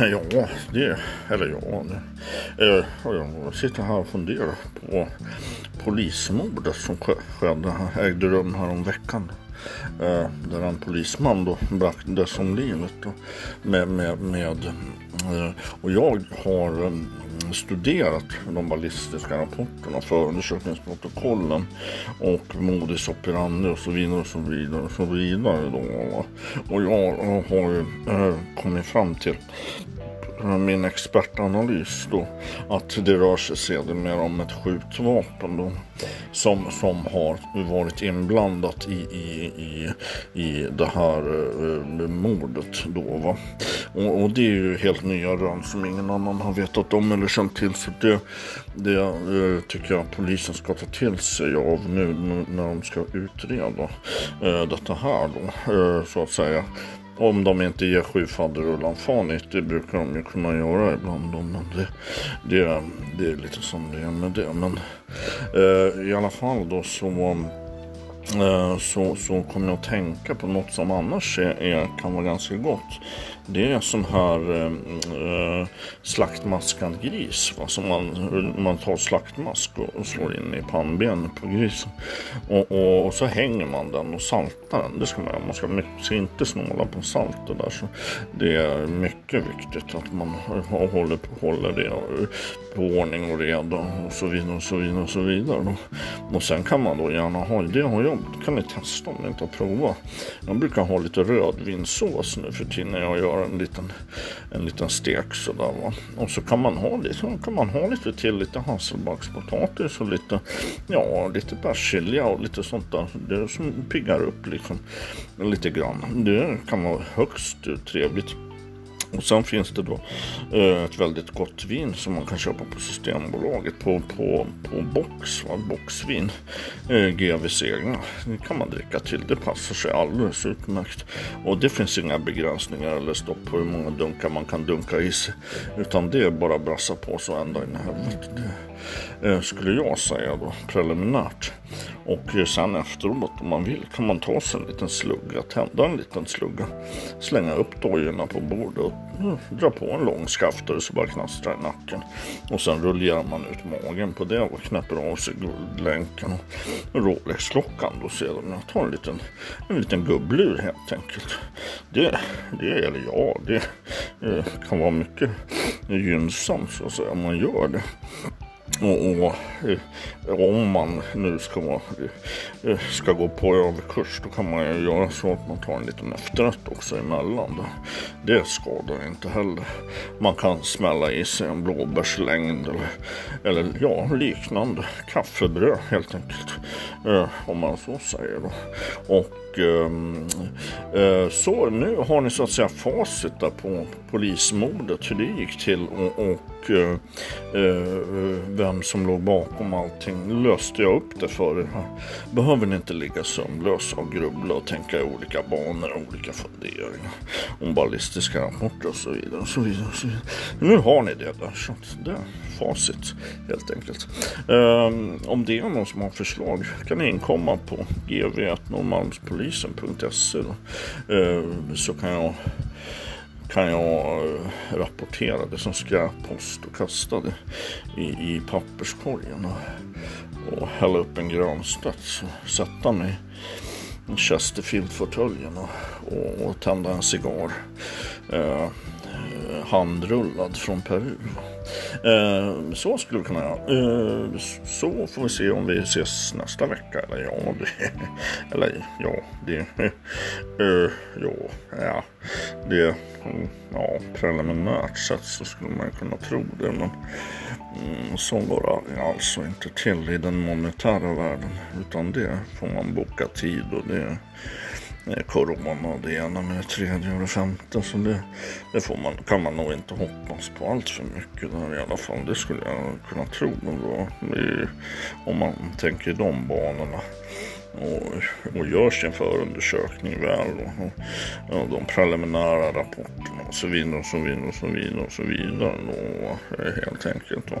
Ja, det. Eller ja. Jag sitter här och funderar på polismordet som ägde rum här om veckan. Där en polisman då bragtes om livet då, och jag har studerat de ballistiska rapporterna, förundersökningsprotokollen och modus operandi och så vidare och så vidare och så vidare då. Och jag har kommit fram till min expertanalys då, att det rör sig sedermera om ett skjutvapen då, som har varit inblandat i det här mordet då, va? Och det är ju helt nya rön som ingen annan har vetat om eller känt till, så det tycker jag polisen ska ta till sig av nu när de ska utreda detta här då, så att säga. Om de inte ger sjufaderullan fanigt, det brukar de ju kunna göra ibland då, men det är lite som det är med det. Men i alla fall då så kommer jag att tänka på något som annars kan vara ganska gott. Det är en sån här slaktmaskad gris, va? Som man tar slaktmask och slår in i pannben på grisen och så hänger man den och saltar den. Det ska man ska inte snåla på salt det där, så det är mycket viktigt att man håller det på ordning och reda och så vidare och så vidare och så vidare då. Och sen kan man då gärna ha det, och jag kan ni testa om ni inte har provat. Jag brukar ha lite rödvinsås nu för tiden när jag gör en liten stek så där, va. Och så kan man ha lite till, lite hasselbackspotatis och lite persilja och lite sånt där. Det som piggar upp liksom lite grann. Det kan vara högst trevligt. Och sen finns det då ett väldigt gott vin som man kan köpa på Systembolaget på box, va? Boxvin, GVC, det kan man dricka till, det passar sig alldeles utmärkt. Och det finns inga begränsningar eller stopp på hur många dunkar man kan dunka i sig, utan det är bara brassa på så ända in i helvete. Det skulle jag säga då, preliminärt. Och sen efteråt om man vill kan man ta sig en liten slugga, tända en liten slugga, slänga upp dojorna på bordet, dra på en lång skaftare så bara knastra i nacken, och sen rullar man ut magen på det och knäpper av sig guldlänken och Rolex-klockan då sedan. Jag tar en liten gubblur helt enkelt. Det kan vara mycket gynnsamt så att säga om man gör det. Och om man nu ska gå på överkurs, då kan man ju göra så att man tar en liten efterrätt också emellan då. Det skadar inte heller. Man kan smälla i sig en blåbärslängd eller liknande, kaffebröd helt enkelt, om man så säger då. Så nu har ni så att säga facit där på polismordet, hur det gick till och vem som låg bakom allting. Löste jag upp det för er här? Behöver ni inte ligga sömnlösa och grubbla och tänka i olika banor och olika funderingar om ballistiska rapporter och så vidare och så vidare och så vidare. Nu har ni det där, så det är facit helt enkelt. Om det är någon som har förslag kan ni inkomma på gv@norrmalmspolis.se så kan jag rapportera det som skräppost och kasta det i papperskorgen och hälla upp en grönstött, så sätta mig i Chesterfield-fåtöljen och tända en cigarr handrullad från Peru. Så skulle vi kunna göra. Så får vi se om vi ses nästa vecka. Preliminärt sett så skulle man kunna tro det, men så var det alltså inte till i den monetära världen, utan det får man boka tid, och det corona, det ena med det tredje och det femte, så det kan man nog inte hoppas på allt för mycket där i alla fall. Det skulle jag kunna tro då, om man tänker i de banorna och gör sin förundersökning väl och de preliminära rapporterna och så vidare och så vidare och så vidare och så vidare helt enkelt.